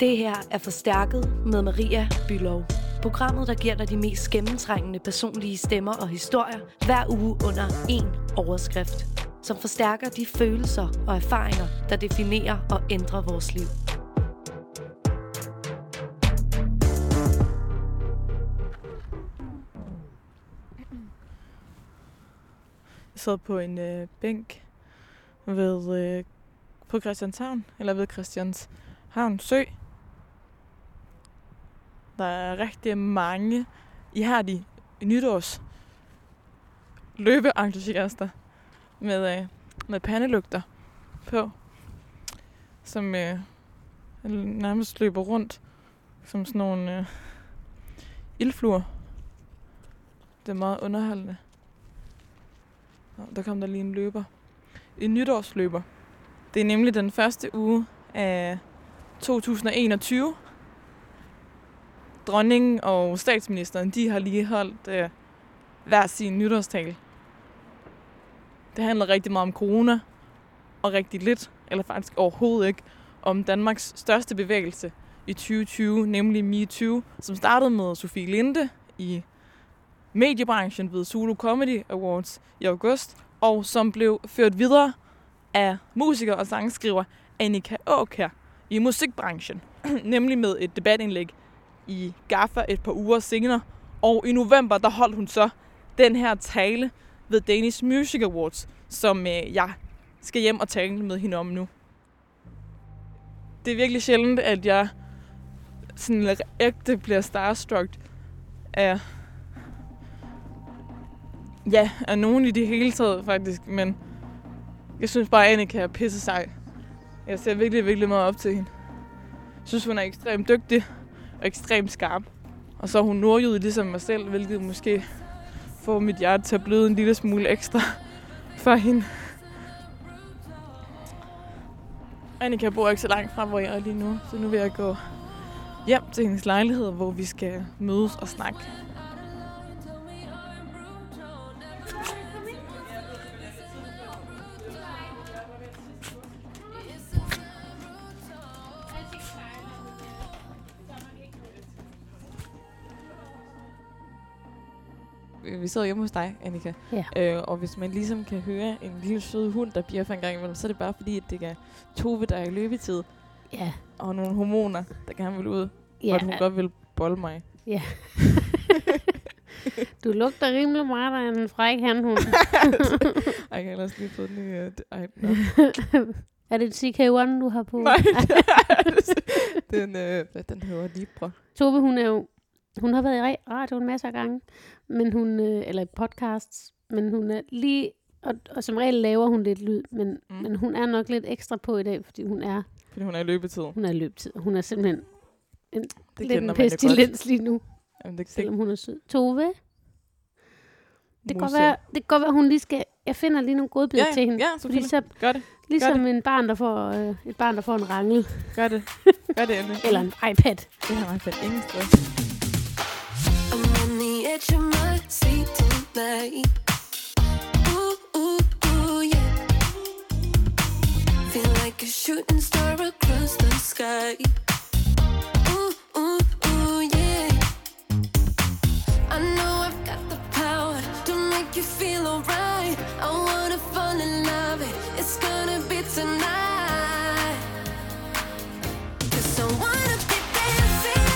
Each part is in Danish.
Det her er Forstærket med Maria Bylov. Programmet, der giver dig de mest gennemtrængende personlige stemmer og historier hver uge under én overskrift, som forstærker de følelser og erfaringer, der definerer og ændrer vores liv. Jeg sad på en bænk ved på Christianshavn eller ved Christianshavnsø. Der er rigtig mange ihærdige nytårs løbeentusiaster med pandelygter på, som nærmest løber rundt som sådan nogle ildfluer. Det er meget underholdende. Nå, der kom der lige en løber. En nytårsløber. Det er nemlig den første uge af 2021. Dronningen og statsministeren, de har lige holdt hver sin nytårstale. Det handler rigtig meget om corona, og rigtig lidt, eller faktisk overhovedet ikke, om Danmarks største bevægelse i 2020, nemlig MeToo, som startede med Sofie Linde i mediebranchen ved Zulu Comedy Awards i august, og som blev ført videre af musiker og sangskriver Annika Aakjær i musikbranchen, nemlig med et debatindlæg i Gaffa et par uger senere, og i november der holdt hun så den her tale ved Danish Music Awards, som jeg skal hjem og tale med hende om nu. Det er virkelig sjældent, at jeg sådan ægte bliver starstruck af, ja, af nogen i det hele taget faktisk, men jeg synes bare, at Annika er pisse sej. Jeg ser virkelig, virkelig meget op til hende. Jeg synes, hun er ekstremt dygtig og ekstremt skarp. Og så er hun nordjyde ligesom mig selv, hvilket måske får mit hjerte til at bløde en lille smule ekstra for hende. Annika bor ikke så langt fra, hvor jeg er lige nu, så nu vil jeg gå hjem til hendes lejlighed, hvor vi skal mødes og snakke. Vi sidder hjemme hos dig, Annika, ja. Og hvis man ligesom kan høre en lille sød hund, der bjeffer en gang imellem, så er det bare fordi, at det er Tove, der er i løbetid, ja. Og nogle hormoner, der gerne vil ud, ja. Og hun godt vil bolle mig. Ja. Du lugter rimelig meget af en fræk handhund. Ej, jeg har ellers lige fået den nye... Ej, no. Er det CK1, du har på? Nej, den hedder Libra. Tove, hun er jo... Hun har været i radioen masser af gange, men hun, eller i podcasts, men hun er lige, og som regel laver hun lidt lyd, men hun er nok lidt ekstra på i dag, fordi hun er i løbetid. Hun er i løbetid. Hun er simpelthen lidt en pestilens lige nu, selvom hun er sød. Tove? Det kan godt være, hun lige skal... Jeg finder lige nogle godbidder til hende. Ja, selvfølgelig. Gør det. Ligesom en barn, der får, et barn, der får en rangel. Gør det endelig. Eller en iPad. Det har en iPad. Ingen stress. Edge of my seat tonight. Ooh, ooh, ooh, yeah. Feel like a shooting star across the sky. Ooh, ooh, ooh, yeah. I know I've got the power to make you feel alright. I wanna fall in love, it's gonna be tonight. 'Cause I wanna be dancing.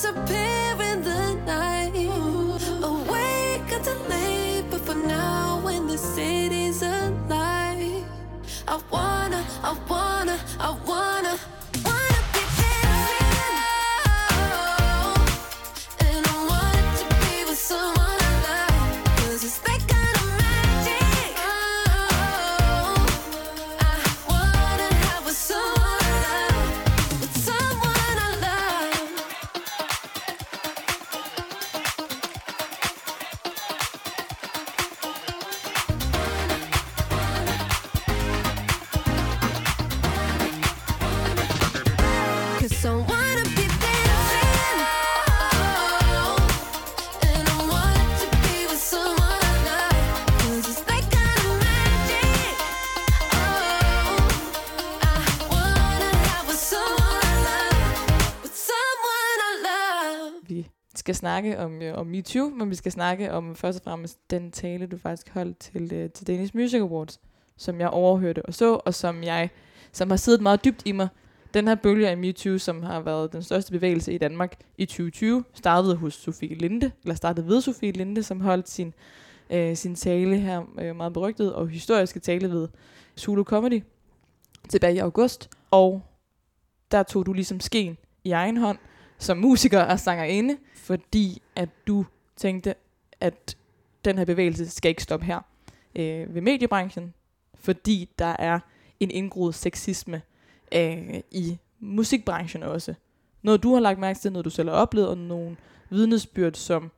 disappear in the night. Awake until late, but for now when the city's alive, I wanna snakke om MeToo, men vi skal snakke om først og fremmest den tale, du faktisk holdt til Danish Music Awards, som jeg overhørte og så, og som har siddet meget dybt i mig. Den her bølge af MeToo, som har været den største bevægelse i Danmark i 2020, startede ved Sofie Linde, som holdt sin tale her, meget berygtet og historiske tale ved Zulu Comedy tilbage i august, og der tog du ligesom skeen i egen hånd, som musiker og sangerinde, fordi at du tænkte, at den her bevægelse skal ikke stoppe her ved mediebranchen, fordi der er en indgroet sexisme i musikbranchen også. Noget du har lagt mærke til, noget du selv har oplevet, og nogle vidnesbyrd, som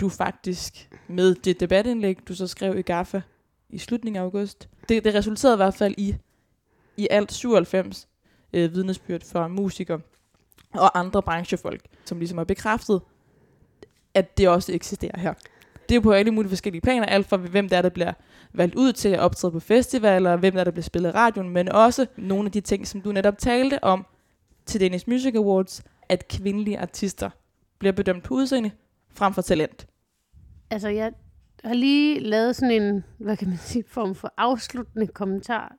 du faktisk med det debatindlæg, du så skrev i Gaffa i slutningen af august, det resulterede i hvert fald i alt 97 vidnesbyrd fra musikere og andre branchefolk, som ligesom har bekræftet, at det også eksisterer her. Det er på alle mulige forskellige planer, alt fra hvem der bliver valgt ud til at optræde på festivaler, og hvem der bliver spillet i radioen, men også nogle af de ting, som du netop talte om til Danish Music Awards, at kvindelige artister bliver bedømt på udseende frem for talent. Altså, jeg har lige lavet sådan en, form for afsluttende kommentar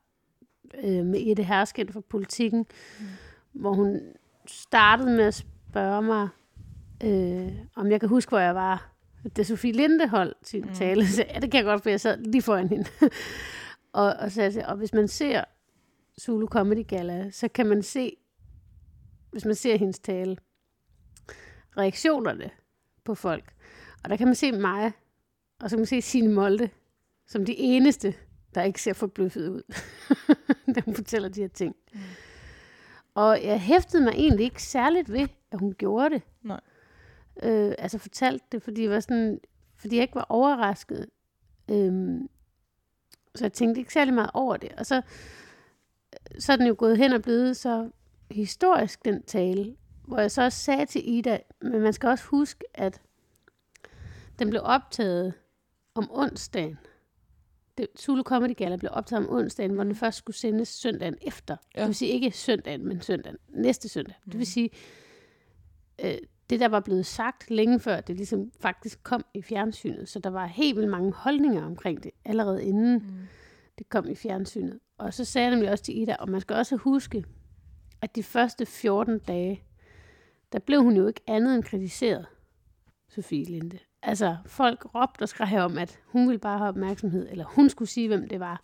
med Ette Herskind fra Politikken, hvor hun startede med at spørge mig, om jeg kan huske, hvor jeg var, da Sofie Linde holdt sin tale. Så, ja, det kan jeg godt, for jeg sad lige foran hende. og så sagde, og hvis man ser Zulu Comedy Gala, så kan man se, hvis man ser hendes tale, reaktionerne på folk. Og der kan man se mig, og så kan man se Signe Molde, som de eneste, der ikke ser forbløffet ud, da hun fortæller de her ting. Og jeg hæftede mig egentlig ikke særligt ved, at hun gjorde det. Nej. Fortalte det, fordi jeg ikke var overrasket. Så jeg tænkte ikke særlig meget over det. Og så er den jo gået hen og blevet så historisk, den tale. Hvor jeg så også sagde til Ida, men man skal også huske, at den blev optaget om onsdagen. Zulu Comedy Gala blev optaget om onsdagen, hvor den først skulle sendes søndagen efter. Ja. Det vil sige ikke søndagen, men søndagen. Næste søndag. Mm. Det vil sige, det der var blevet sagt længe før, det ligesom faktisk kom i fjernsynet. Så der var helt vildt mange holdninger omkring det, allerede inden det kom i fjernsynet. Og så sagde jeg nemlig også til Ida, og man skal også huske, at de første 14 dage, der blev hun jo ikke andet end kritiseret, Sofie Linde. Altså, folk råbte og skreg om, at hun ville bare have opmærksomhed, eller hun skulle sige, hvem det var.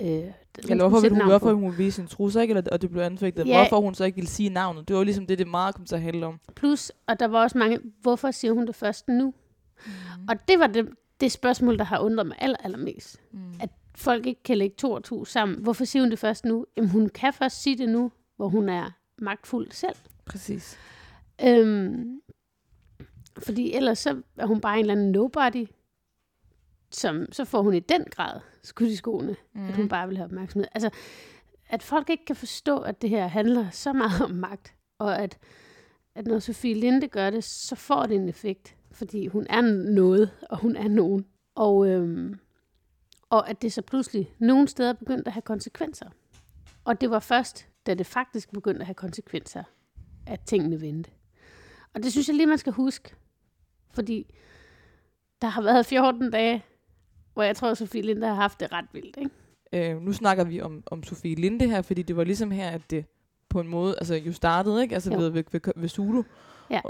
Hvorfor hun ville vise sin trus, ikke? Og det blev anfægtet. Ja. Hvorfor hun så ikke ville sige navnet. Det var jo ligesom det meget kom til at handle om. Plus, og der var også mange, hvorfor siger hun det først nu? Mm. Og det var det spørgsmål, der har undret mig allermest. At folk ikke kan lægge to og to sammen. Hvorfor siger hun det først nu? Jamen, hun kan først sige det nu, hvor hun er magtfuld selv. Præcis. Fordi ellers så er hun bare en eller anden nobody, så får hun i den grad skudt i skoene, at hun bare vil have opmærksomhed. Altså, at folk ikke kan forstå, at det her handler så meget om magt, og at når Sofie Linde gør det, så får det en effekt, fordi hun er noget, og hun er nogen. Og at det så pludselig nogle steder begyndte at have konsekvenser. Og det var først, da det faktisk begyndte at have konsekvenser, at tingene vendte. Og det synes jeg lige, man skal huske. Fordi der har været 14 dage, hvor jeg tror, at Sofie Linde har haft det ret vildt. Ikke? Nu snakker vi om Sofie Linde her, fordi det var ligesom her, at det på en måde jo startede, ikke? Altså ved Zulu. ja.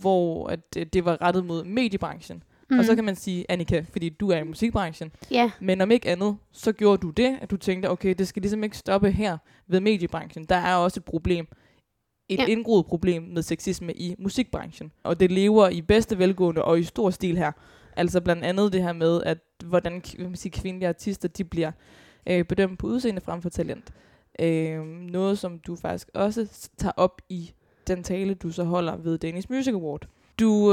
Hvor at det var rettet mod mediebranchen. Mm. Og så kan man sige, Annika, fordi du er i musikbranchen, yeah. men om ikke andet, så gjorde du det, at du tænkte, okay, det skal ligesom ikke stoppe her ved mediebranchen. Der er også et problem, et yeah. indgroet problem med sexisme i musikbranchen. Og det lever i bedste velgående og i stor stil her. Altså blandt andet det her med, at hvordan kvindelige artister, de bliver bedømt på udseende frem for talent. Noget, som du faktisk også tager op i den tale, du så holder ved Danish Music Award. Du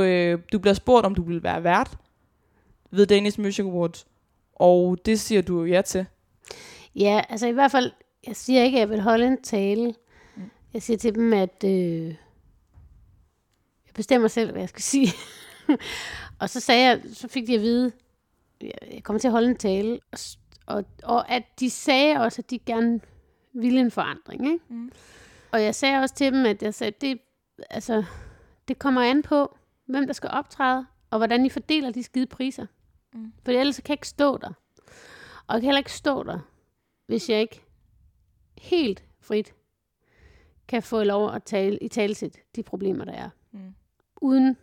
bliver spurgt, om du vil være vært ved Danish Music Awards, og det siger du ja til. Ja, altså i hvert fald, jeg siger ikke, at jeg vil holde en tale. Jeg siger til dem, at jeg bestemmer selv, hvad jeg skal sige. Og så sagde jeg, så fik de at vide, at jeg kommer til at holde en tale, og at de sagde også, at de gerne ville en forandring. Ikke? Mm. Og jeg sagde også til dem, at jeg sagde, det kommer an på, hvem der skal optræde, og hvordan I fordeler de skide priser. Mm. For ellers kan jeg ikke stå der. Og jeg kan heller ikke stå der, hvis jeg ikke helt frit kan få lov at italesætte de problemer, der er. Mm. Uden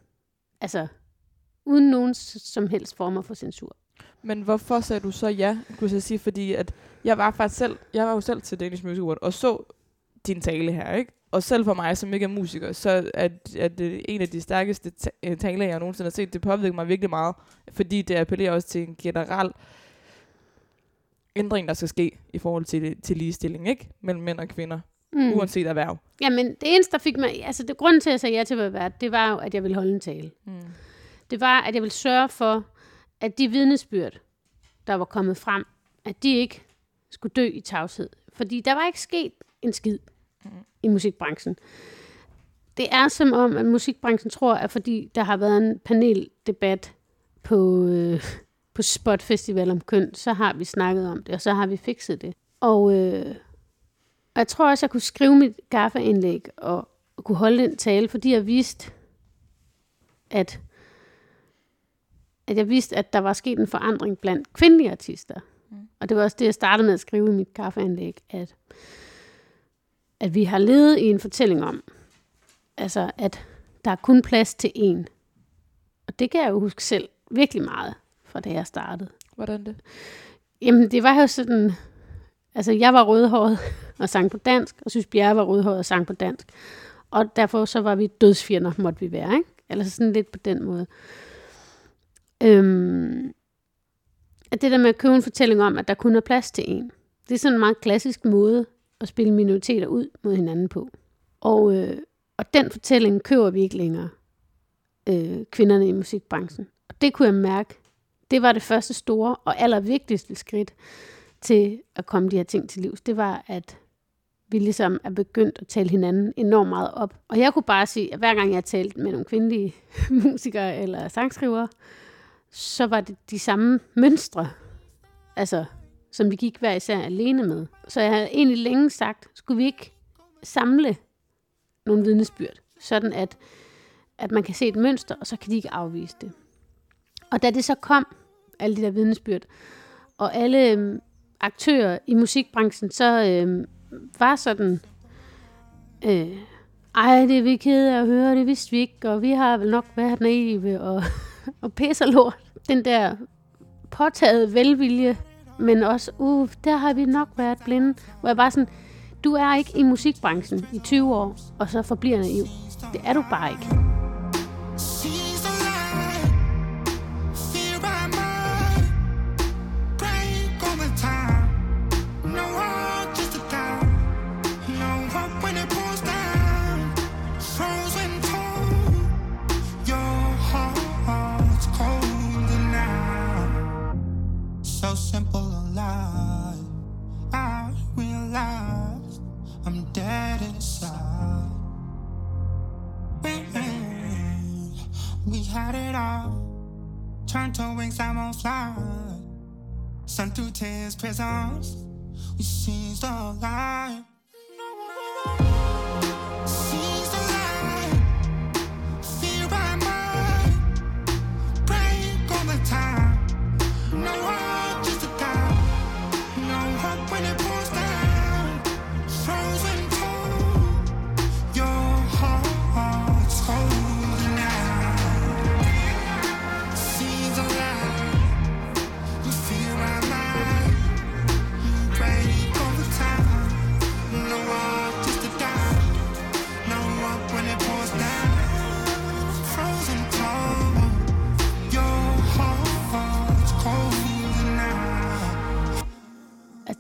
nogen som helst former for censur. Men hvorfor sagde du så ja? Kunne jeg sige, fordi at jeg var jo selv til Danish Music Award, og så din tale her, ikke? Og selv for mig, som ikke er musiker, så at en af de stærkeste taler, jeg nogensinde har set, det påvirker mig virkelig meget, fordi det appellerer også til en generel ændring, der skal ske i forhold til ligestilling, ikke? Mellem mænd og kvinder, uanset erhverv. Jamen, det eneste, der fik mig... Altså, det grunden til, at jeg sagde ja til at være, det var jo, at jeg ville holde en tale. Mm. Det var, at jeg ville sørge for, at de vidnesbyrd, der var kommet frem, at de ikke skulle dø i tavshed. Fordi der var ikke sket en skid i musikbranchen. Det er som om, at musikbranchen tror, at fordi der har været en paneldebat på Spotfestival om køn, så har vi snakket om det, og så har vi fikset det. Og jeg tror også, at jeg kunne skrive mit Gaffa-indlæg og kunne holde den tale, fordi jeg vidste, at der var sket en forandring blandt kvindelige artister. Mm. Og det var også det, jeg startede med at skrive i mit Gaffa-indlæg, at vi har levet i en fortælling om, altså at der er kun plads til én. Og det kan jeg jo huske selv virkelig meget, fra da jeg startede. Hvordan det? Jamen det var jo sådan, altså jeg var rødhåret og sang på dansk, og Sys Bjerre var rødhåret og sang på dansk. Og derfor så var vi dødsfjender, måtte vi være, ikke? Eller sådan lidt på den måde. At det der med at købe en fortælling om, at der kun er plads til én, det er sådan en meget klassisk måde, og spille minoriteter ud mod hinanden på. Og den fortælling køber vi ikke længere, kvinderne i musikbranchen. Og det kunne jeg mærke. Det var det første store og allervigtigste skridt til at komme de her ting til livs. Det var, at vi ligesom er begyndt at tale hinanden enormt meget op. Og jeg kunne bare sige, at hver gang jeg talte med nogle kvindelige musikere eller sangskrivere, så var det de samme mønstre. Altså... som vi gik hver især alene med. Så jeg havde egentlig længe sagt, skulle vi ikke samle nogle vidnesbyrd, sådan at man kan se et mønster, og så kan de ikke afvise det. Og da det så kom, alle de der vidnesbyrd, og alle aktører i musikbranchen, så var sådan, ej, det er vi kede af at høre, det vidste vi ikke, og vi har vel nok været naive, og pisser lort. Den der påtaget velvilje, men også, der har vi nok været blinde. Hvor jeg bare sådan, du er ikke i musikbranchen i 20 år, og så forbliver naiv. Det er du bare ikke.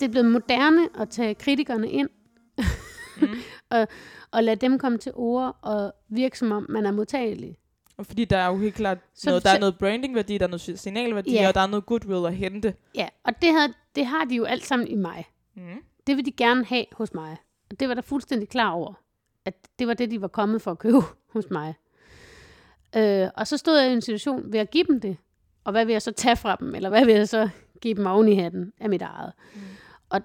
det er blevet moderne at tage kritikerne ind og lade dem komme til ord og virke som om man er modtagelig. Og fordi der er jo helt klart noget, der er noget brandingværdi, der er noget signalværdi, yeah. og der er noget goodwill at hente. Ja, og det har de jo alt sammen i mig. Mm. Det vil de gerne have hos mig. Og det var der fuldstændig klar over, at det var det, de var kommet for at købe hos mig. Og så stod jeg i en situation, ved at give dem det? Og hvad vil jeg så tage fra dem? Eller hvad vil jeg så give dem oven i hatten af mit eget? Mm. Og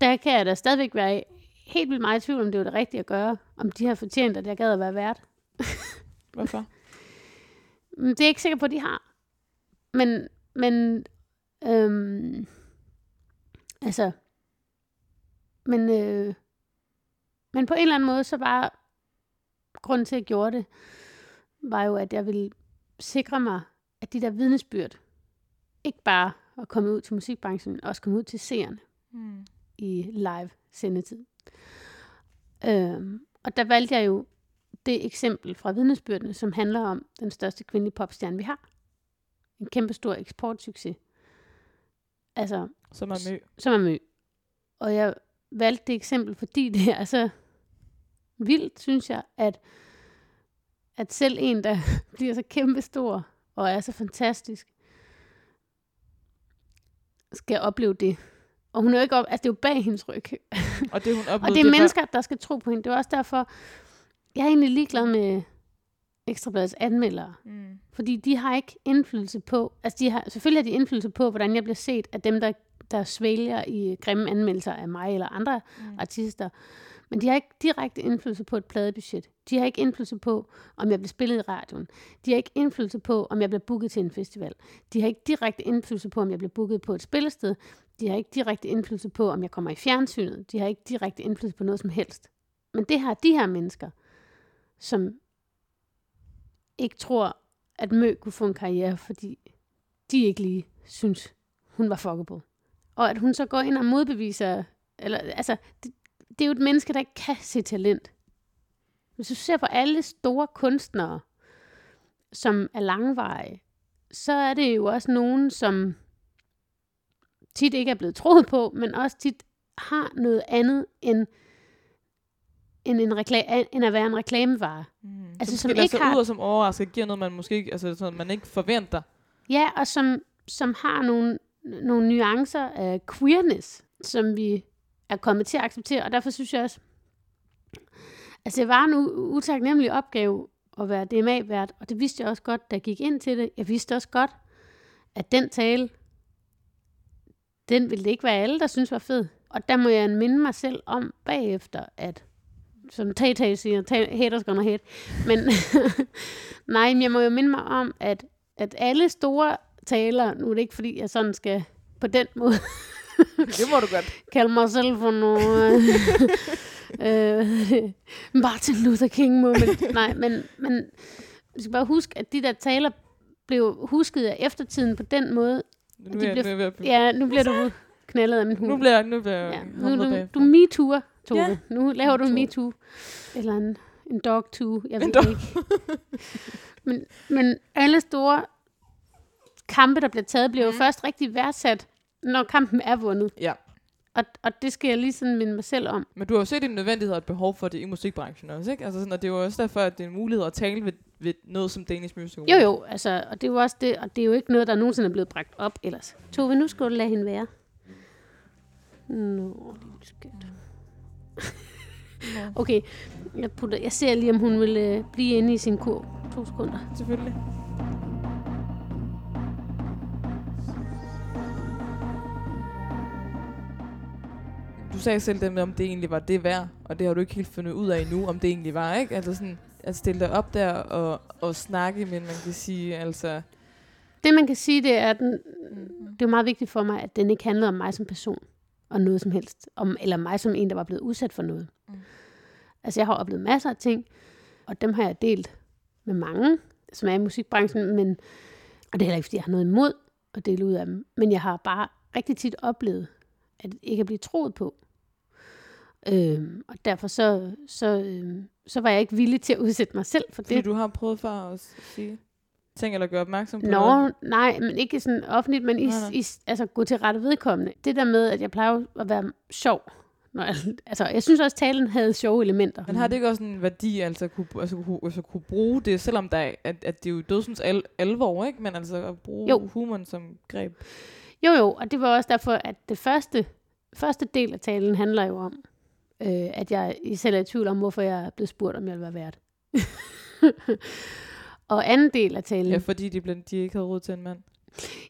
der kan jeg da stadigvæk være helt vildt meget i tvivl, om det var det rigtige at gøre. Om de har fortjent, at jeg gad at være vært. Hvorfor? Det er jeg ikke sikker på, at de har. Men på en eller anden måde, så bare grunden til, at jeg gjorde det, var jo, at jeg ville sikre mig, at de der vidnesbyrd, ikke bare at komme ud til musikbranchen, men også komme ud til seerne i live sendetid. Og der valgte jeg jo det eksempel fra vidnesbyrdene, som handler om den største kvindelige popstjerne, vi har. En kæmpe stor eksportsucces. Altså, som er Mø. Og jeg valgte det eksempel, fordi det er så vildt, synes jeg, at selv en, der bliver så kæmpe stor og er så fantastisk, skal opleve det. Og hun er jo ikke altså det er jo bag hendes ryg. Og det, hun oplevede, og det er mennesker, der skal tro på hende. Det er også derfor, jeg er egentlig ligeglad med Ekstra Bladets anmeldere. Mm. Fordi de har ikke indflydelse på, altså selvfølgelig har de indflydelse på, hvordan jeg bliver set af dem, der svælger i grimme anmeldelser af mig eller andre artister. Men de har ikke direkte indflydelse på et pladebudget. De har ikke indflydelse på, om jeg bliver spillet i radioen. De har ikke indflydelse på, om jeg bliver booket til en festival. De har ikke direkte indflydelse på, om jeg bliver booket på et spillested. De har ikke direkte indflydelse på, om jeg kommer i fjernsynet. De har ikke direkte indflydelse på noget som helst. Men det har de her mennesker, som ikke tror, at Mø kunne få en karriere, fordi de ikke lige synes, hun var fuckable. Og at hun så går ind og modbeviser, eller altså, det er jo et menneske, der ikke kan se talent. Hvis du ser på alle store kunstnere, som er langvarige, så er det jo også nogen, som tit ikke er blevet troet på, men også tit har noget andet end at være en reklamevare. Altså som ikke har ud som overrasket, giver noget man måske ikke, altså sådan man ikke forventer. Ja, og som har nogle nuancer af queerness, som vi er kommet til at acceptere, og derfor synes jeg også, altså det var en utaknemmelig opgave at være DMA-vært, og det vidste jeg også godt, da jeg gik ind til det. Jeg vidste også godt, at den tale, den ville det ikke være alle, der synes var fed. Og der må jeg minde mig selv om bagefter, at som Tay-Tay siger, haters gonna hate. Men nej, jeg må jo minde mig om, at alle store taler, nu er det ikke fordi, jeg sådan skal på den måde det må du godt kalde mig selv for noget Martin Luther King moment. Nej, men jeg skal bare huske, at de der taler blev husket af eftertiden på den måde. Nu bliver du knaldet af min hund. Nu bliver du MeToo'er, Tove. Yeah. Nu laver du en MeToo. Eller en dog-too. Jeg ved ikke. men alle store kampe, der bliver taget, bliver jo først rigtig værdsat, når kampen er vundet. Ja. Og det skal jeg lige sådan minde mig selv om. Men du har jo set en nødvendighed og et behov for det i musikbranchen også, ikke? Altså sådan, og det er jo også derfor, at det er en mulighed at tale ved noget som Danish Music Awards. Jo, altså, og det er jo også det, og det er jo ikke noget, der nogensinde er blevet bragt op ellers. Tove, nu skal du lade hende være. Nå, det skal du. Okay, jeg ser lige, om hun vil blive inde i sin kurv. 2 sekunder. Selvfølgelig. Du sagde selv det med, om det egentlig var det værd, og det har du ikke helt fundet ud af endnu, om det egentlig var, ikke? Altså sådan, at stille dig op der og snakke, men man kan sige, altså... Det man kan sige, det er, at det er meget vigtigt for mig, at den ikke handlede om mig som person. Og noget som helst. Eller mig som en, der var blevet udsat for noget. Mm. Altså, jeg har oplevet masser af ting, og dem har jeg delt med mange, som er i musikbranchen, men, og det er heller ikke, fordi jeg har noget imod at dele ud af dem, men jeg har bare rigtig tit oplevet, at ikke at blive troet på. Og derfor så var jeg ikke villig til at udsætte mig selv for det. Fordi du har prøvet før at sige... ting, eller gøre opmærksom på noget? Nej, men ikke sådan offentligt, men altså gå til rette vedkommende. Det der med, at jeg plejer at være sjov. Nå, altså, jeg synes også, at talen havde sjove elementer. Men har det ikke også en værdi, altså kunne bruge det, selvom der at det er jo dødsens alvor, ikke? Men altså at bruge humoren som greb. Jo, og det var også derfor, at det første del af talen handler jo om, at jeg selv er i tvivl om, hvorfor jeg er blevet spurgt, om jeg ville være vært. Og anden del af talen... Ja, fordi de ikke havde råd til en mand.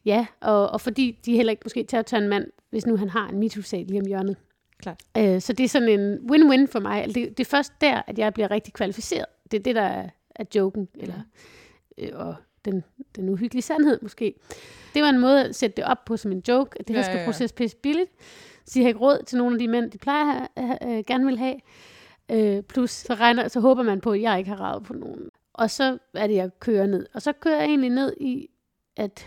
Ja, og fordi de heller ikke måske tager en mand, hvis nu han har en MeToo-sag lige om hjørnet. Klart. Så det er sådan en win-win for mig. Det er først der, at jeg bliver rigtig kvalificeret. Det er det, der er joken, og den uhyggelige sandhed måske. Det var en måde at sætte det op på som en joke, at det her skal processes pisse billigt. Så jeg har ikke råd til nogle af de mænd, de plejer gerne vil have. Plus så håber man på, at jeg ikke har raget på nogen. Og så er det, jeg kører ned. Og så kører jeg egentlig ned i, at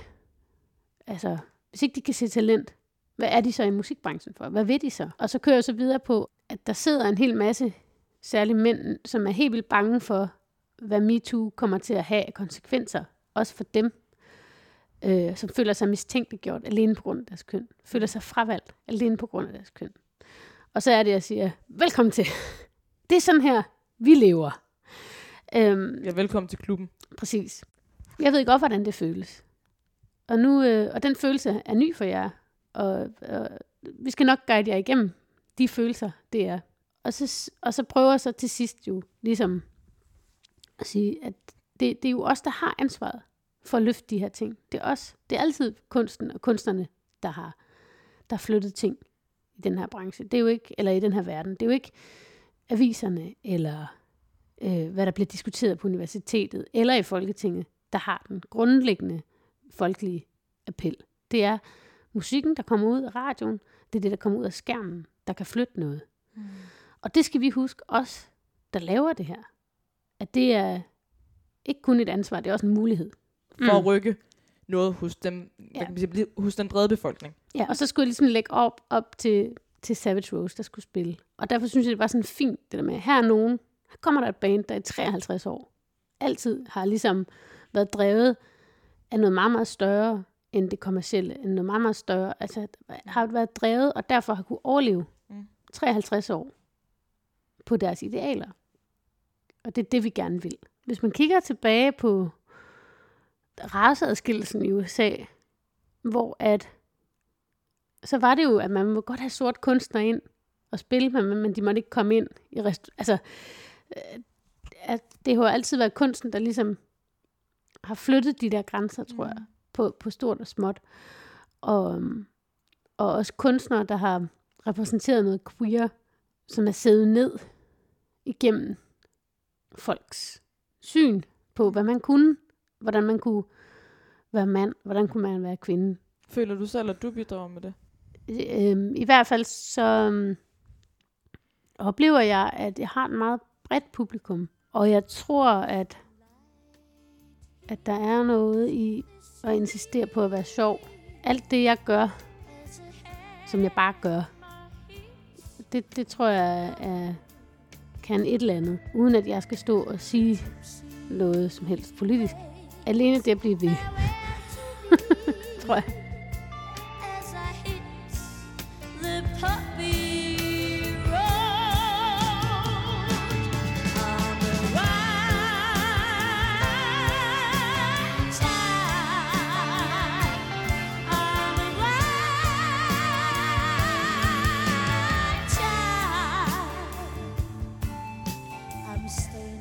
altså, hvis ikke de kan se talent, hvad er de så i musikbranchen for? Hvad ved de så? Og så kører jeg så videre på, at der sidder en hel masse særlige mænd, som er helt vildt bange for, hvad MeToo kommer til at have af konsekvenser. Også for dem, som føler sig mistænkeliggjort alene på grund af deres køn. Føler sig fravalgt alene på grund af deres køn. Og så er det, jeg siger, velkommen til. Det er sådan her, vi lever. Velkommen til klubben. Præcis. Jeg ved godt, hvordan det føles. Og nu, og den følelse er ny for jer. Og vi skal nok guide jer igennem de følelser, det er. Og så prøver jeg så til sidst jo ligesom at sige, at det er jo os, der har ansvaret for at løfte de her ting. Det er os. Det er altid kunsten og kunstnerne, der har flyttet ting i den her branche. Det er jo ikke, eller i den her verden. Det er jo ikke aviserne, eller hvad der bliver diskuteret på universitetet, eller i Folketinget, der har den grundlæggende folkelige appel. Det er musikken, der kommer ud af radioen, det er det, der kommer ud af skærmen, der kan flytte noget. Mm. Og det skal vi huske os, der laver det her. At det er ikke kun et ansvar, det er også en mulighed. For at rykke noget hos dem, hos den brede befolkning. Ja, og så skulle jeg ligesom lægge op til Savage Rose, der skulle spille. Og derfor synes jeg, det var sådan fint, det der med, her er nogen, her kommer der et band, der i 53 år altid har ligesom været drevet af noget meget, meget større, end det kommercielle, end noget meget, meget større. Altså, har været drevet, og derfor har kunne overleve 53 år på deres idealer. Og det er det, vi gerne vil. Hvis man kigger tilbage på raceadskillelsen i USA, hvor at, så var det jo, at man må godt have sort kunstnere ind og spille, men de måtte ikke komme ind i altså, at det har altid været kunsten, der ligesom har flyttet de der grænser, tror jeg. På stort og småt. Og også kunstnere, der har repræsenteret noget queer, som er siddet ned igennem folks syn på, hvad man kunne, hvordan man kunne være mand, hvordan kunne man være kvinde. Føler du selv, at du bidrager med det? I hvert fald så oplever jeg, at jeg har et meget bredt publikum, og jeg tror, at der er noget i og insisterer på at være sjov. Alt det, jeg gør, som jeg bare gør, det tror jeg kan et eller andet, uden at jeg skal stå og sige noget som helst politisk. Alene det at blive ved, tror jeg.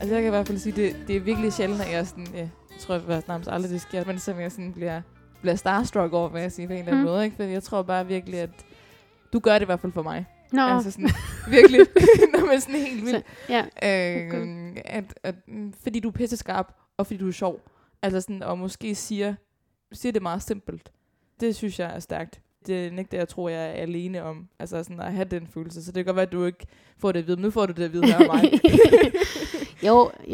Jeg kan i hvert fald sige, det er virkelig sjældent, at jeg sådan, jeg tror, at det nærmest aldrig det sker, men som jeg sådan bliver starstruck over, hvad jeg siger på en eller anden måde, ikke? For jeg tror bare virkelig, at du gør det i hvert fald for mig. Nå. Altså sådan, virkelig, når man sådan helt vildt. Så, ja. Okay. At fordi du er pisseskarp, og fordi du er sjov, altså sådan, og måske siger det meget simpelt. Det synes jeg er stærkt. Det er ikke det, jeg tror, jeg er alene om. Altså sådan at have den følelse. Så det kan godt være, at du ikke får det at vide. Men nu får du det at vide her af mig.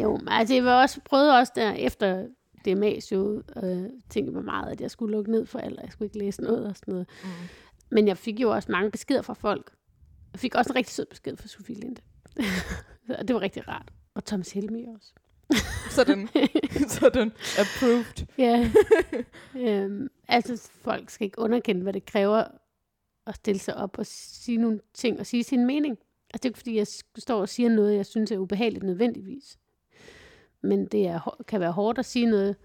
jo. Altså jeg prøvede også der efter DMA's jo. Tænkte mig meget, at jeg skulle lukke ned for alt. Jeg skulle ikke læse noget og sådan noget. Mm. Men jeg fik jo også mange beskeder fra folk. Jeg fik også en rigtig sød besked fra Sofie Linde. Og det var rigtig rart. Og Thomas Helmi også. Sådan approved. Ja. Altså, folk skal ikke underkende, hvad det kræver at stille sig op og sige nogle ting og sige sin mening. Altså, det er ikke, fordi jeg står og siger noget, jeg synes er ubehageligt nødvendigvis. Men det kan være hårdt at sige noget,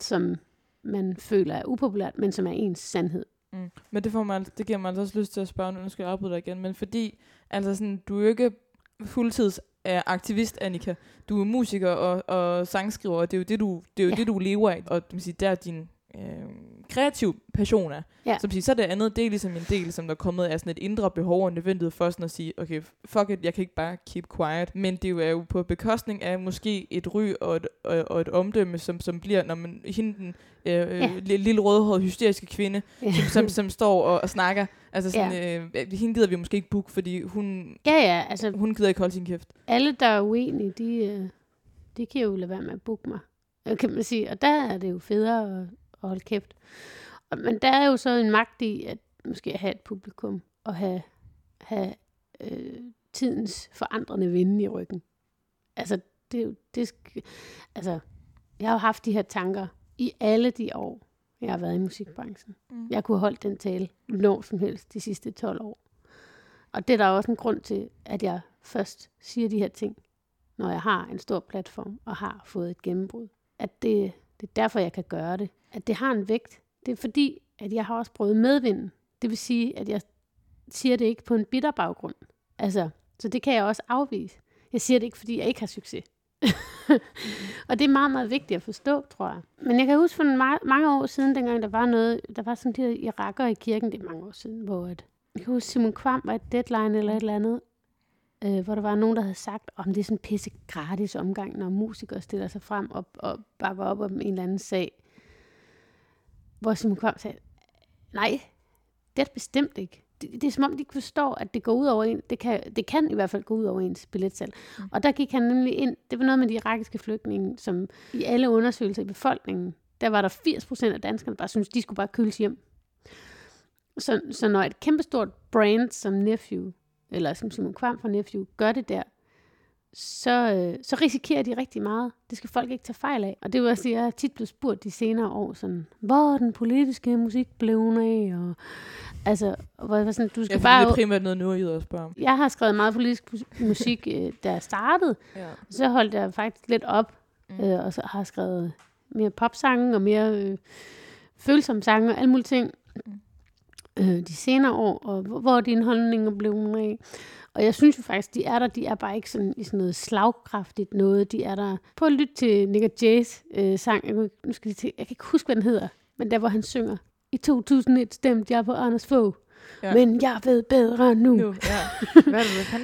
som man føler er upopulært, men som er ens sandhed. Mm. Men det giver mig altså også lyst til at spørge, nu skal jeg afbryde dig igen, men fordi altså sådan, du er jo ikke fuldtids aktivist, Annika. Du er musiker og sangskriver, og det er jo det, du lever af, og man siger, der er din kreative passion er. Ja. Som siger, så er det andet, det er ligesom en del, som der er kommet af sådan et indre behov og nødvendighed for sådan at sige, okay, fuck it, jeg kan ikke bare keep quiet. Men det er jo på bekostning af måske et ry og et omdømme, som bliver, når man hende den lille rødhårede hysteriske kvinde, som står og snakker. Altså sådan, hende gider vi måske ikke book, fordi hun, altså, hun gider ikke holde sin kæft. Alle, der er uenige, de kan jo lade være med at booke mig, kan man sige. Og der er det jo federe at holde kæft. Men der er jo så en magt i at måske have et publikum og have tidens forandrende vinde i ryggen. Altså, det er jo, altså, jeg har jo haft de her tanker i alle de år, jeg har været i musikbranchen. Mm. Jeg kunne holde den tale når som helst de sidste 12 år. Og det er der også en grund til, at jeg først siger de her ting, når jeg har en stor platform og har fået et gennembrud. At det er derfor, jeg kan gøre det. At det har en vægt. Det er fordi, at jeg har også prøvet medvinden. Det vil sige, at jeg siger det ikke på en bitter baggrund. Altså, så det kan jeg også afvise. Jeg siger det ikke, fordi jeg ikke har succes. Og det er meget, meget vigtigt at forstå, tror jeg. Men jeg kan huske for mange år siden, dengang der var noget, der var sådan de her irakker i kirken, det er mange år siden, hvor jeg kan huske, Simon Kvamm var et deadline eller et eller andet, hvor der var nogen, der havde sagt, om det er sådan en pisse gratis omgang, når musikere stiller sig frem og bakker op om en eller anden sag. Hvor Simon Kvamm sagde, nej, det er det bestemt ikke. Det er som om, de ikke forstår, at det går ud over en. Det kan i hvert fald gå ud over ens billetsal. Og der gik han nemlig ind. Det var noget med de irakiske flygtninge, som i alle undersøgelser i befolkningen, der var der 80% af danskerne, der syntes, de skulle bare køles hjem. Så når et kæmpestort brand som Nephew, eller som Simon Kvamm fra Nephew, gør det der, så risikerer de rigtig meget. Det skal folk ikke tage fejl af. Og det var også, jeg tit blev spurgt de senere år, sådan, hvor den politiske musik blev af, og altså, hvor jeg var sådan, du skal bare... Det er primært noget nu, jeg spørger om. Jeg har skrevet meget politisk musik, da jeg startede, så holdt jeg faktisk lidt op, og så har jeg skrevet mere popsange, og mere følsomme sange, og alle mulige ting, de senere år, og hvor dine holdninger blev af. Og jeg synes jo faktisk, de er der, de er bare ikke sådan, i sådan noget slagkraftigt noget, de er der. Prøv at lytte til Nick og Jays sang, jeg kan ikke huske, hvad den hedder, men der hvor han synger, i 2001 stemte jeg på Anders Fogh, men jeg ved bedre nu. Hvad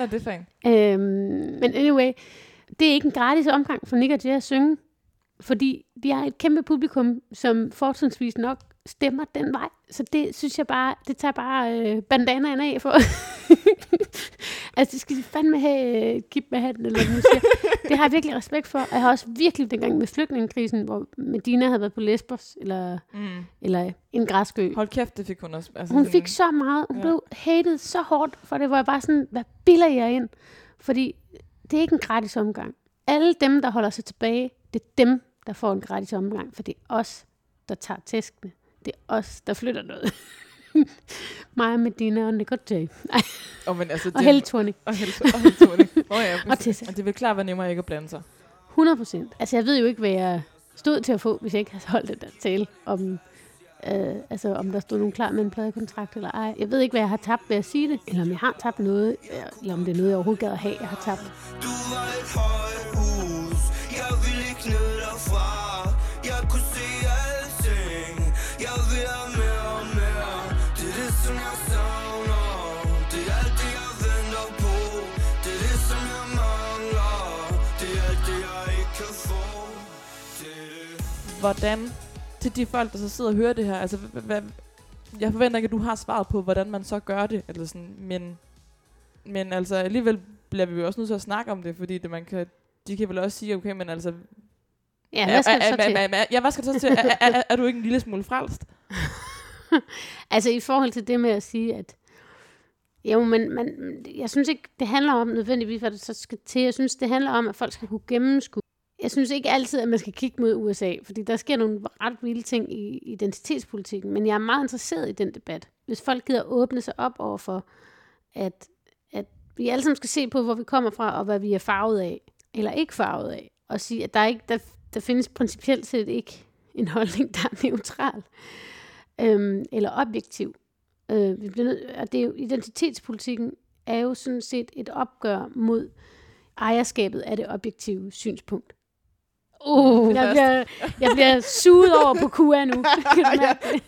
er det for en? Men anyway, det er ikke en gratis omgang for Nick og Jay at synge, fordi de har et kæmpe publikum, som fortrinsvis nok stemmer den vej. Så det synes jeg bare, det tager bare bandanaen af for. Altså, det skal de fandme have kip med hatten, eller hvad man siger. Det har jeg virkelig respekt for. Og jeg har også virkelig dengang med flygtningekrisen, hvor Medina havde været på Lesbos, eller en græskø. Hold kæft, det fik hun også. Altså, hun fik så meget. Hun blev hated så hårdt for det, hvor jeg bare sådan, hvad biller jeg ind? Fordi det er ikke en gratis omgang. Alle dem, der holder sig tilbage, det er dem, der får en gratis omgang, for det er os, der tager tæskene. Det er os, der flytter noget. Maja, Medina og Nick og Jay. Altså, og Helle Thorning. Og Tessa. Og det vil klart være nemmere ikke at blande sig. 100%. Altså, jeg ved jo ikke, hvad jeg stod til at få, hvis jeg ikke havde holdt den der tale om, altså, om der stod nogen klar med en pladekontrakt eller ej. Jeg ved ikke, hvad jeg har tabt ved at sige det. Eller om jeg har tabt noget. Eller om det er noget, jeg overhovedet gad at have, jeg har tabt. Du var et højhus. Jeg ville ikke nøde dig fra. Jeg kunne se alting. Jeg vil have mere og mere. Det er det, som jeg savner. Det er alt det, jeg venter på. Det er det, som jeg mangler. Det er alt det, jeg ikke kan få. Hvordan, til de folk, der så sidder og hører det her, altså, jeg forventer ikke, at du har svaret på, hvordan man så gør det, eller sådan, men altså, alligevel bliver vi jo også nødt til at snakke om det, fordi det, man kan, de kan vel også sige, okay, men altså, ja, hvad skal du så til? Ja, hvad skal du så til? Er du ikke en lille smule frelst? Altså i forhold til det med at sige, at jo, men jeg synes ikke, det handler om nødvendigvis, hvad det så skal til. Jeg synes, det handler om, at folk skal kunne gennemskue. jeg synes ikke altid, at man skal kigge mod USA, fordi der sker nogle ret vilde ting i identitetspolitikken, men jeg er meget interesseret i den debat. Hvis folk gider åbne sig op overfor, at vi alle sammen skal se på, hvor vi kommer fra, og hvad vi er farvet af, eller ikke farvet af, og sige, at der findes principielt set ikke en holdning, der er neutral, eller objektiv. Og det er jo, identitetspolitikken er jo sådan set et opgør mod ejerskabet af det objektive synspunkt. Jeg bliver suget over på kua nu. Kan du mærke det?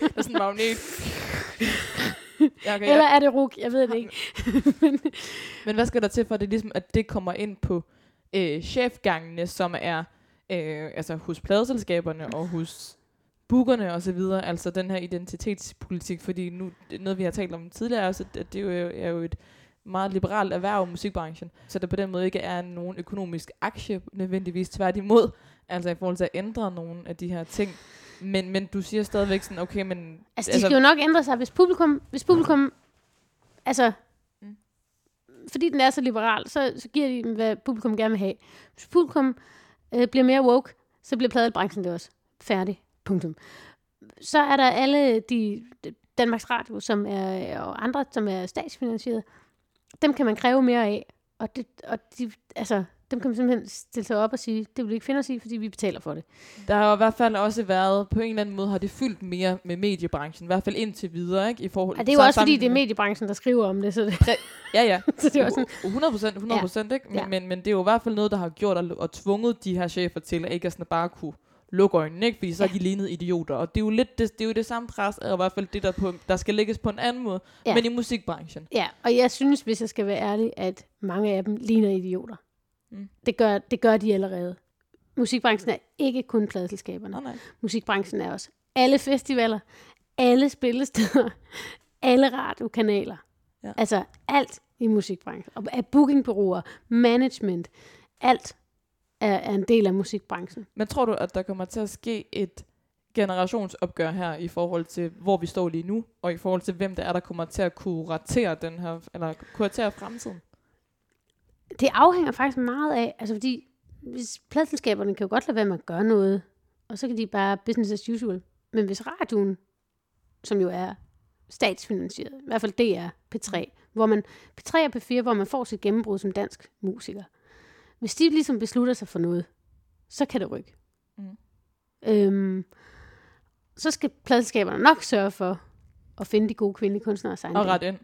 Det er sådan en magnet. Okay, eller er det ruk? Jeg ved det ikke. Men hvad skal der til for, det ligesom, at det kommer ind på chefgangene, som er altså hos pladeselskaberne og hos bookerne og så videre, altså den her identitetspolitik, fordi nu noget, vi har talt om tidligere, så det er jo et meget liberalt erhverv i musikbranchen, så der på den måde ikke er nogen økonomisk aktie nødvendigvis, tværtimod, altså i forhold til at ændre nogle af de her ting. Men du siger stadigvæk sådan, okay, men... Altså, de skal jo nok ændre sig, hvis publikum altså... Fordi den er så liberal, så giver de dem, hvad publikum gerne vil have. Hvis publikum bliver mere woke, så bliver pladebranchen det også. Færdig. Punktum. Så er der alle de Danmarks Radio, som er, og andre, som er statsfinansieret. Dem kan man kræve mere af. Og dem kan man simpelthen stille sig op og sige, det vil vi ikke finde os i, fordi vi betaler for det. Der har jo i hvert fald også været, på en eller anden måde har det fyldt mere med mediebranchen, i hvert fald indtil videre, ikke? I forhold til, det er jo også fordi, det er mediebranchen, der skriver om det. Så det. Ja. Så det er sådan. 100%, ikke? Men det er jo i hvert fald noget, der har gjort og tvunget de her chefer til, at ikke sådan bare kunne lukke øjnene, ikke? Fordi så er de lignede idioter. Og det er jo lidt det er jo det samme pres, og i hvert fald det, der skal lægges på en anden måde, men i musikbranchen. Ja, og jeg synes, hvis jeg skal være ærlig, at mange af dem ligner idioter. Det gør de allerede. Musikbranchen er ikke kun pladeselskaberne. Oh, musikbranchen er også alle festivaler, alle spillesteder, alle radiokanaler. Ja. Altså alt i musikbranchen. Og bookingbureauer, management, alt er en del af musikbranchen. Men tror du, at der kommer til at ske et generationsopgør her i forhold til, hvor vi står lige nu, og i forhold til, hvem det er, der kommer til at kuratere den her, eller kuratere fremtiden? Det afhænger faktisk meget af, altså fordi hvis pladselskaberne kan jo godt lade være med at gøre noget, og så kan de bare business as usual. Men hvis radioen, som jo er statsfinansieret, i hvert fald DR, P3, P3 og P4, hvor man får sit gennembrud som dansk musiker, hvis de ligesom beslutter sig for noget, så kan det rykke. Mm. Så skal pladselskaberne nok sørge for at finde de gode kvindelige kunstnere sig. Og ret ind.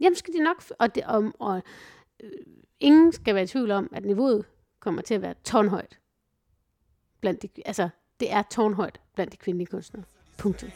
Jamen skal de nok, ingen skal være i tvivl om, at niveauet kommer til at være tårnhøjt. Det er tårnhøjt blandt de kvindelige kunstnere. Punktum.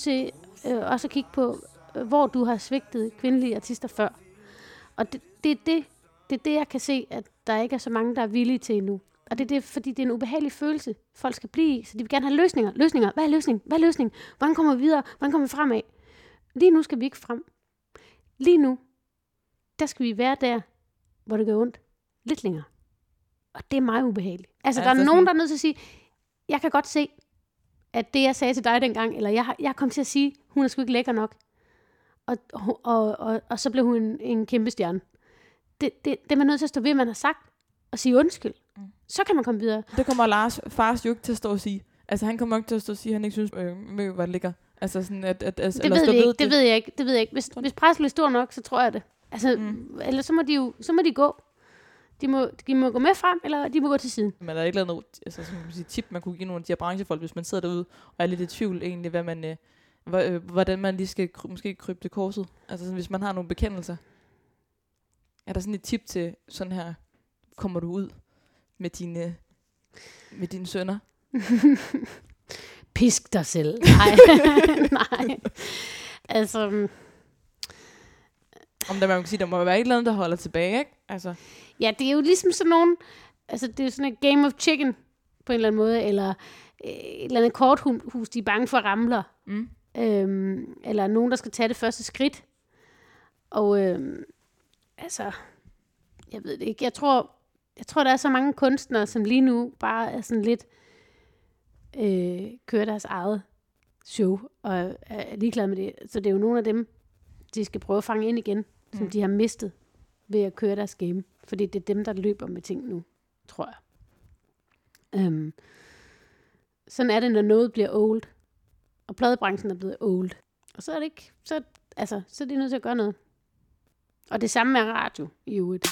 Til også at kigge på, hvor du har svigtet kvindelige artister før. Og det er det, jeg kan se, at der ikke er så mange, der er villige til endnu. Og det er det, fordi det er en ubehagelig følelse, folk skal blive i, så de vil gerne have løsninger. Løsninger. Hvad er løsningen? Hvad er løsningen? Hvordan kommer vi videre? Hvordan kommer vi fremad? Lige nu skal vi ikke frem. Lige nu der skal vi være der, hvor det gør ondt lidt længere. Og det er meget ubehageligt. Altså, ja, der er nogen, der er nødt til at sige, jeg kan godt se, at det, jeg sagde til dig dengang, eller jeg kom til at sige, hun er sgu ikke lækker nok. Og så blev hun en kæmpe stjerne. Det er man nødt til at stå ved, man har sagt, og sige undskyld. Så kan man komme videre. Det kommer Lars fars jo ikke til at stå og sige. Altså, han kommer ikke til at stå og sige, at han ikke synes, Mø var lækker. Altså sådan, at det, ved ikke, det ved jeg ikke. Det ved jeg ikke. Hvis pressen er stor nok, så tror jeg det. Altså, eller så må de jo, så må de gå. De må gå med frem, eller de må gå til siden. Men er der ikke noget altså, som man sige, tip, man kunne give nogle af de her branchefolk, hvis man sidder derude og er lidt i tvivl egentlig, hvad man, hvordan man lige skal måske krybe til korset? Altså sådan, hvis man har nogle bekendelser. Er der sådan et tip til sådan her, kommer du ud med dine sønner? Pisk dig selv. Nej. Nej. Altså... Om der, man kan sige, der må være et eller andet, der holder tilbage, ikke? Altså. Ja, det er jo ligesom sådan nogen... Altså, det er jo sådan et game of chicken, på en eller anden måde, eller et eller andet korthus, de er bange for ramler. Eller nogen, der skal tage det første skridt. Og altså... Jeg ved det ikke. Jeg tror, der er så mange kunstnere, som lige nu bare er sådan lidt... kører deres eget show, og er ligeglade med det. Så det er jo nogle af dem, de skal prøve at fange ind igen, som de har mistet ved at køre deres game. Fordi det er dem, der løber med ting nu, tror jeg. Sådan er det, når noget bliver old. Og pladebranchen er blevet old. Og så er det ikke... Så er de nødt til at gøre noget. Og det samme med radio i øvrigt.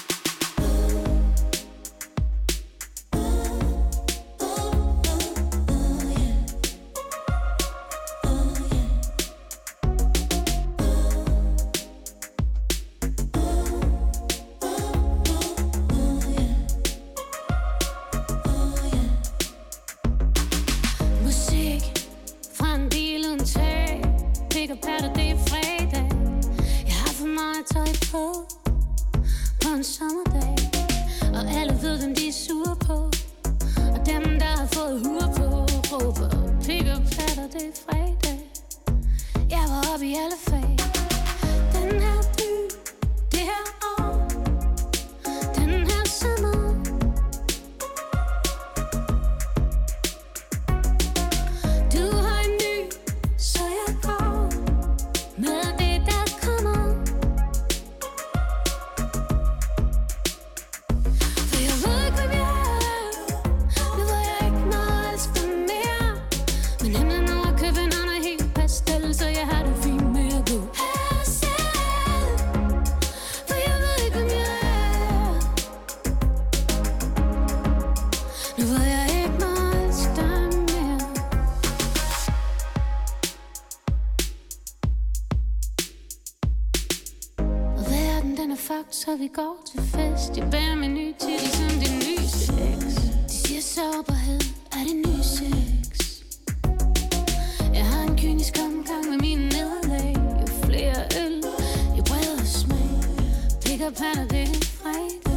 Så vi går til fest. Jeg bærer min nye til ligesom det nye sex. De siger sårbarhed er det nye sex. Jeg har en kynisk omgang med mine nederlag. Jo flere øl, jo bredere smag. Pick up patter, det er fredag.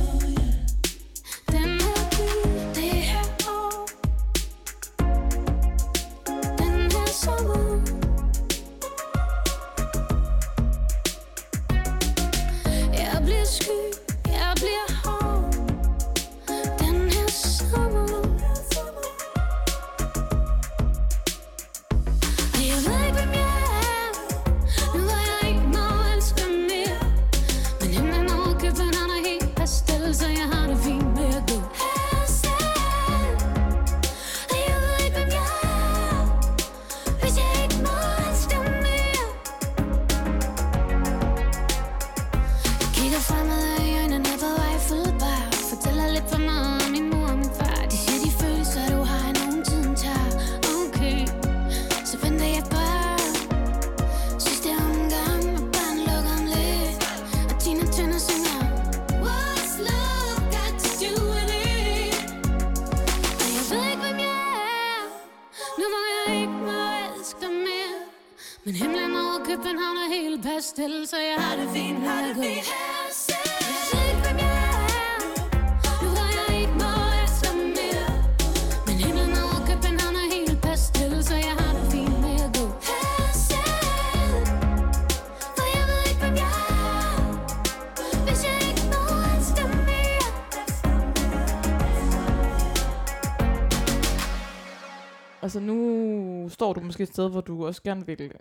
Altså nu står du måske et sted, hvor du også gerne vil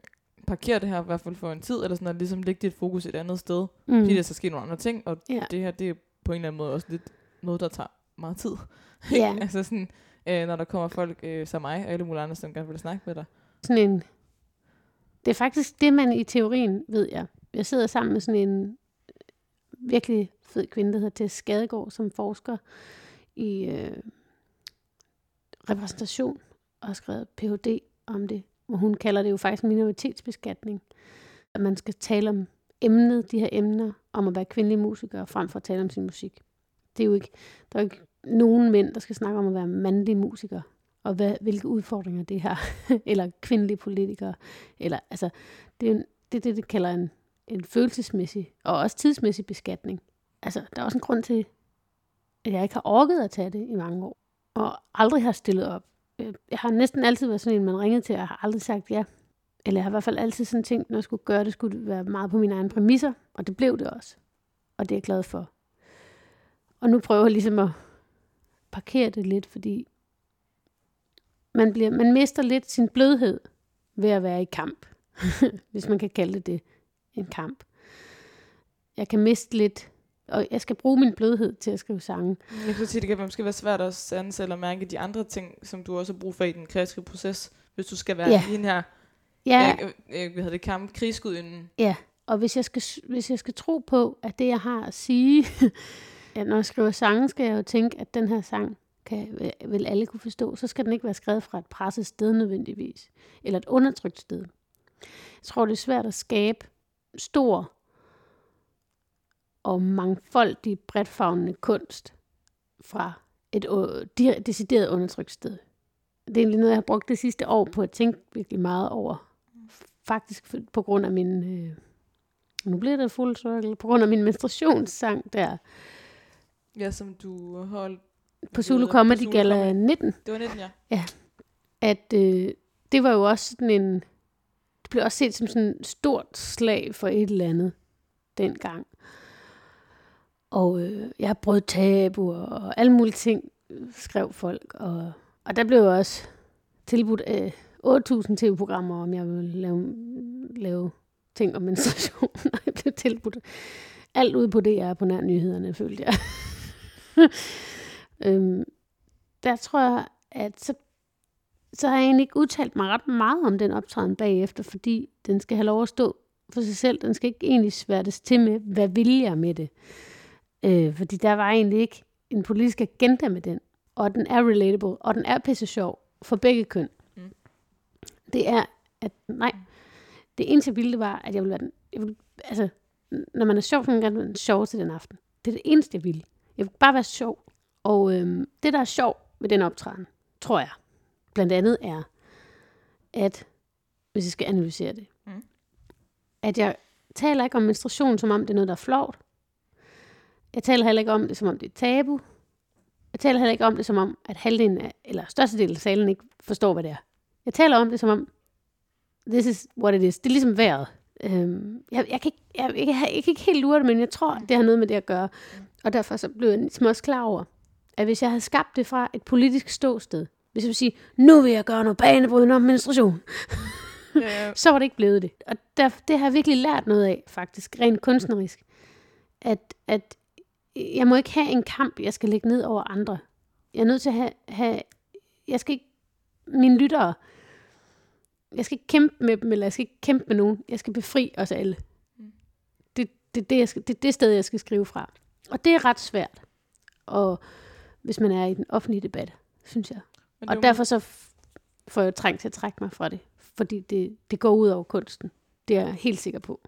parkere det her, i hvert fald for en tid, eller sådan at ligesom lægge dit fokus et andet sted, fordi der så sker nogle andre ting, og det her, det er på en eller anden måde også lidt noget, der tager meget tid. Ja. Altså sådan, når der kommer folk som mig, og alle mulige andre, som gerne vil snakke med dig. Sådan en... Det er faktisk det, man i teorien ved jeg. Jeg sidder sammen med sådan en virkelig fed kvinde, der hedder Tess Skadegård, som forsker i repræsentation og har skrevet Ph.D. om det. Og hun kalder det jo faktisk minoritetsbeskatning. At man skal tale om emnet, de her emner, om at være kvindelig musiker, frem for at tale om sin musik. Det er jo ikke, der er jo ikke nogen mænd, der skal snakke om at være mandlige musikere. Og hvilke udfordringer det her, eller kvindelige politikere, eller altså, det er jo, det kalder en følelsesmæssig, og også tidsmæssig beskatning. Altså, der er også en grund til, at jeg ikke har orket at tage det i mange år, og aldrig har stillet op. Jeg har næsten altid været sådan en, man ringede til, og jeg har aldrig sagt ja. Eller jeg har i hvert fald altid sådan tænkt, når jeg skulle gøre det, skulle det være meget på mine egne præmisser, og det blev det også. Og det er jeg glad for. Og nu prøver jeg ligesom at parkere det lidt, fordi man mister lidt sin blødhed ved at være i kamp, hvis man kan kalde det en kamp. Jeg kan miste lidt, og jeg skal bruge min blødhed til at skrive sange. Jeg kan sige, det kan måske være svært at sanse eller mærke de andre ting, som du også har brug for i den kreative proces, hvis du skal være i den her kampkrigsgudinden. Ja, og hvis jeg skal tro på, at det jeg har at sige, at når jeg skriver sange, skal jeg jo tænke, at den her sang vil alle kunne forstå, så skal den ikke være skrevet fra et presset sted nødvendigvis, eller et undertrykt sted. Jeg tror, det er svært at skabe stor og mangfoldig, bredtfavnende kunst fra et decideret undertrykt sted. Det er egentlig noget, jeg har brugt det sidste år på at tænke virkelig meget over. Faktisk på grund af min... nu bliver det fuld cirkel. På grund af min menstruationssang der. Ja, som du holdt... På Zulu Comedy Awards 19. Det var 19, ja. Ja. At det var jo også sådan en... Det blev også set som sådan et stort slag for et eller andet dengang. Og jeg har brudt tabuer og alle mulige ting, skrev folk. Og der blev også tilbudt 8.000 tv-programmer, om jeg ville lave ting om menstruation. Og jeg blev tilbudt alt ude på DR på nær nyhederne, følte jeg. Der tror jeg, at så har jeg egentlig ikke udtalt mig ret meget om den optræden bagefter, fordi den skal have lov at stå for sig selv. Den skal ikke egentlig sværtes til med, hvad vil jeg med det? Fordi der var egentlig ikke en politisk agenda med den. Og den er relatable, og den er pisse sjov for begge køn. Mm. Det er, at nej, det eneste jeg ville, det var, at jeg ville være den... altså, når man er sjov, så kan man gerne være den sjov til den aften. Det er det eneste, jeg ville. Jeg ville bare være sjov. Og det, der er sjov ved den optræden, tror jeg, blandt andet er, at, hvis jeg skal analysere det, at jeg taler ikke om menstruation, som om det er noget, der er flovt. Jeg taler heller ikke om det, som om det er tabu. Jeg taler heller ikke om det, som om, at halvdelen af, eller størstedelen af salen ikke forstår, hvad det er. Jeg taler om det, som om, this is what it is. Det er ligesom vejret. Jeg kan ikke helt lure det, men jeg tror, det har noget med det at gøre. Og derfor så blev jeg ligesom også klar over, at hvis jeg havde skabt det fra et politisk ståsted, hvis jeg ville sige, nu vil jeg gøre noget banebrydende om menstruation, så var det ikke blevet det. Og det har jeg virkelig lært noget af, faktisk, rent kunstnerisk. At jeg må ikke have en kamp, jeg skal lægge ned over andre. Jeg er nødt til at have jeg skal ikke, mine lyttere, jeg skal ikke kæmpe med dem, eller jeg skal ikke kæmpe med nogen. Jeg skal befri os alle. Det er det sted, jeg skal skrive fra. Og det er ret svært, og hvis man er i den offentlige debat, synes jeg. Og derfor så får jeg trængt til at trække mig fra det, fordi det går ud over kunsten. Det er jeg helt sikker på.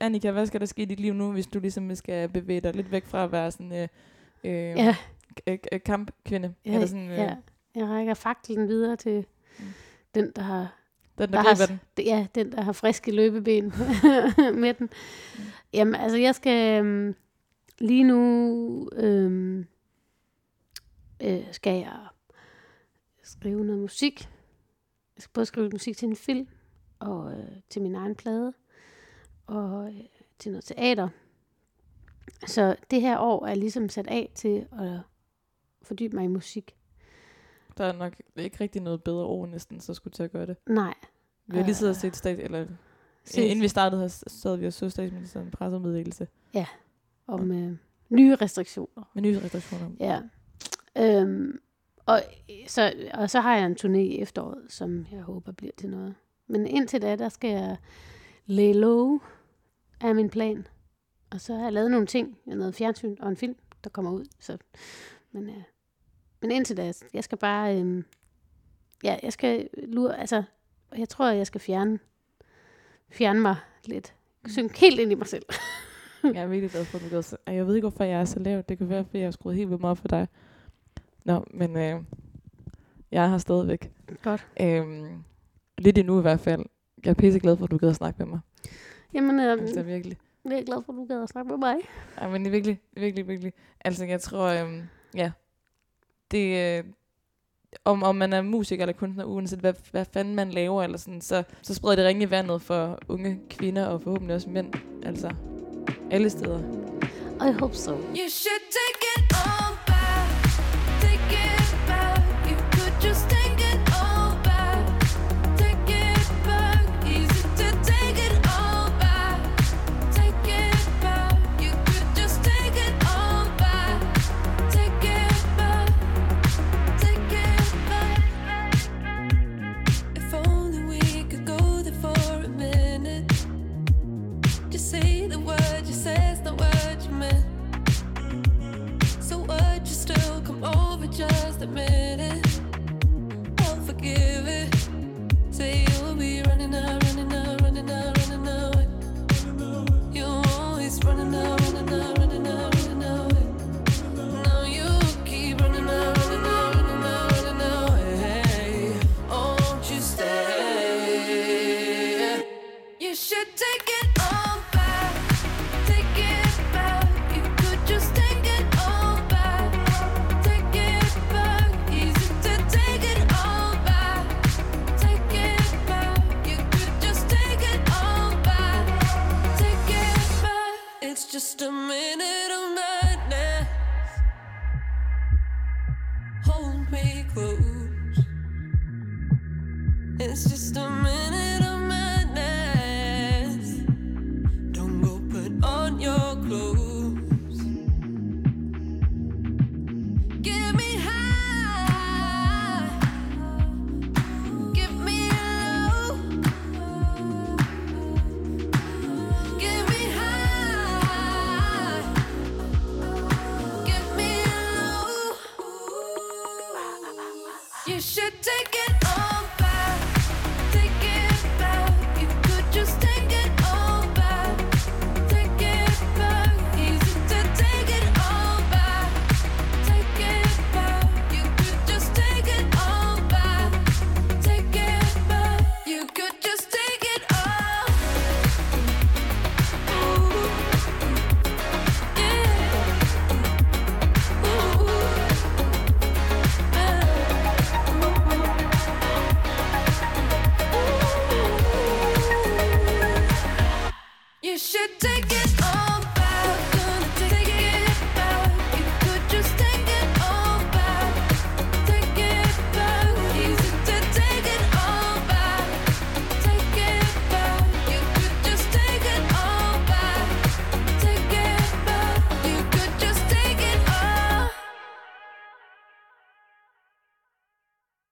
Annika, hvad skal der ske i dit liv nu, hvis du ligesom skal bevæge dig lidt væk fra at være sådan kampkvinde? Ja, eller sådan, ja. Jeg rækker faklen videre til den, der har... Den, der griber den. Ja, den, der har friske løbeben med den. Jamen, altså jeg skal... Lige nu skal jeg skrive noget musik. Jeg skal både skrive musik til en film, og til min egen plade, og til noget teater. Så det her år er ligesom sat af til at fordybe mig i musik. Der er nok ikke rigtig noget bedre ord næsten, så skulle til at gøre det. Nej. Vi har lige siddet og set inden vi startede her, så havde vi også statsministeren en pressemeddelelse. Ja, og med nye restriktioner. Med nye restriktioner. Ja. Og så har jeg en turné i efteråret, som jeg håber bliver til noget. Men indtil da, der skal jeg lay low af min plan. Og så har jeg lavet nogle ting. Jeg har lavet fjernsyn og en film, der kommer ud. Så. Men indtil da, jeg skal bare... jeg skal lure... Altså, jeg tror, jeg skal fjerne mig lidt. Synge helt ind i mig selv. Jeg er virkelig glad for, at du gør så. Jeg ved ikke, hvorfor jeg er så lav. Det kan være, fordi jeg har skruet helt ved mig op for dig. Nå, men jeg er her stadigvæk. Godt. Lidt endnu i hvert fald. Jeg er pisseglad for, at du gider at snakke med mig. Jamen, altså, jeg er glad for, at du gider at snakke med mig. Ja, men det er virkelig, virkelig, virkelig. Altså, jeg tror, det... Om man er musiker eller kunstner, uanset hvad fanden man laver, eller sådan, så spreder det ringe i vandet for unge kvinder, og forhåbentlig også mænd. Altså, alle steder. I hope so. You should take it all back. Take it back. You could just take it all back. Take it back. Easy to take it all back. Take it back. You could just take it all back. Take it back. Take it back. If only we could go there for a minute. Just say the word. Says the word you meant. So would you still come over just a minute? I'll forgive it. Say you'll be running out, running out, running out, running out. You're always running out, running out, running out, running out. Now you keep running out, running out, running out, running out. Hey, won't you stay? You should take it. Just a minute of madness. Hold me close. It's just a minute of madness. Don't go put on your clothes. Give me high. Give me low. Give me high. You should take it.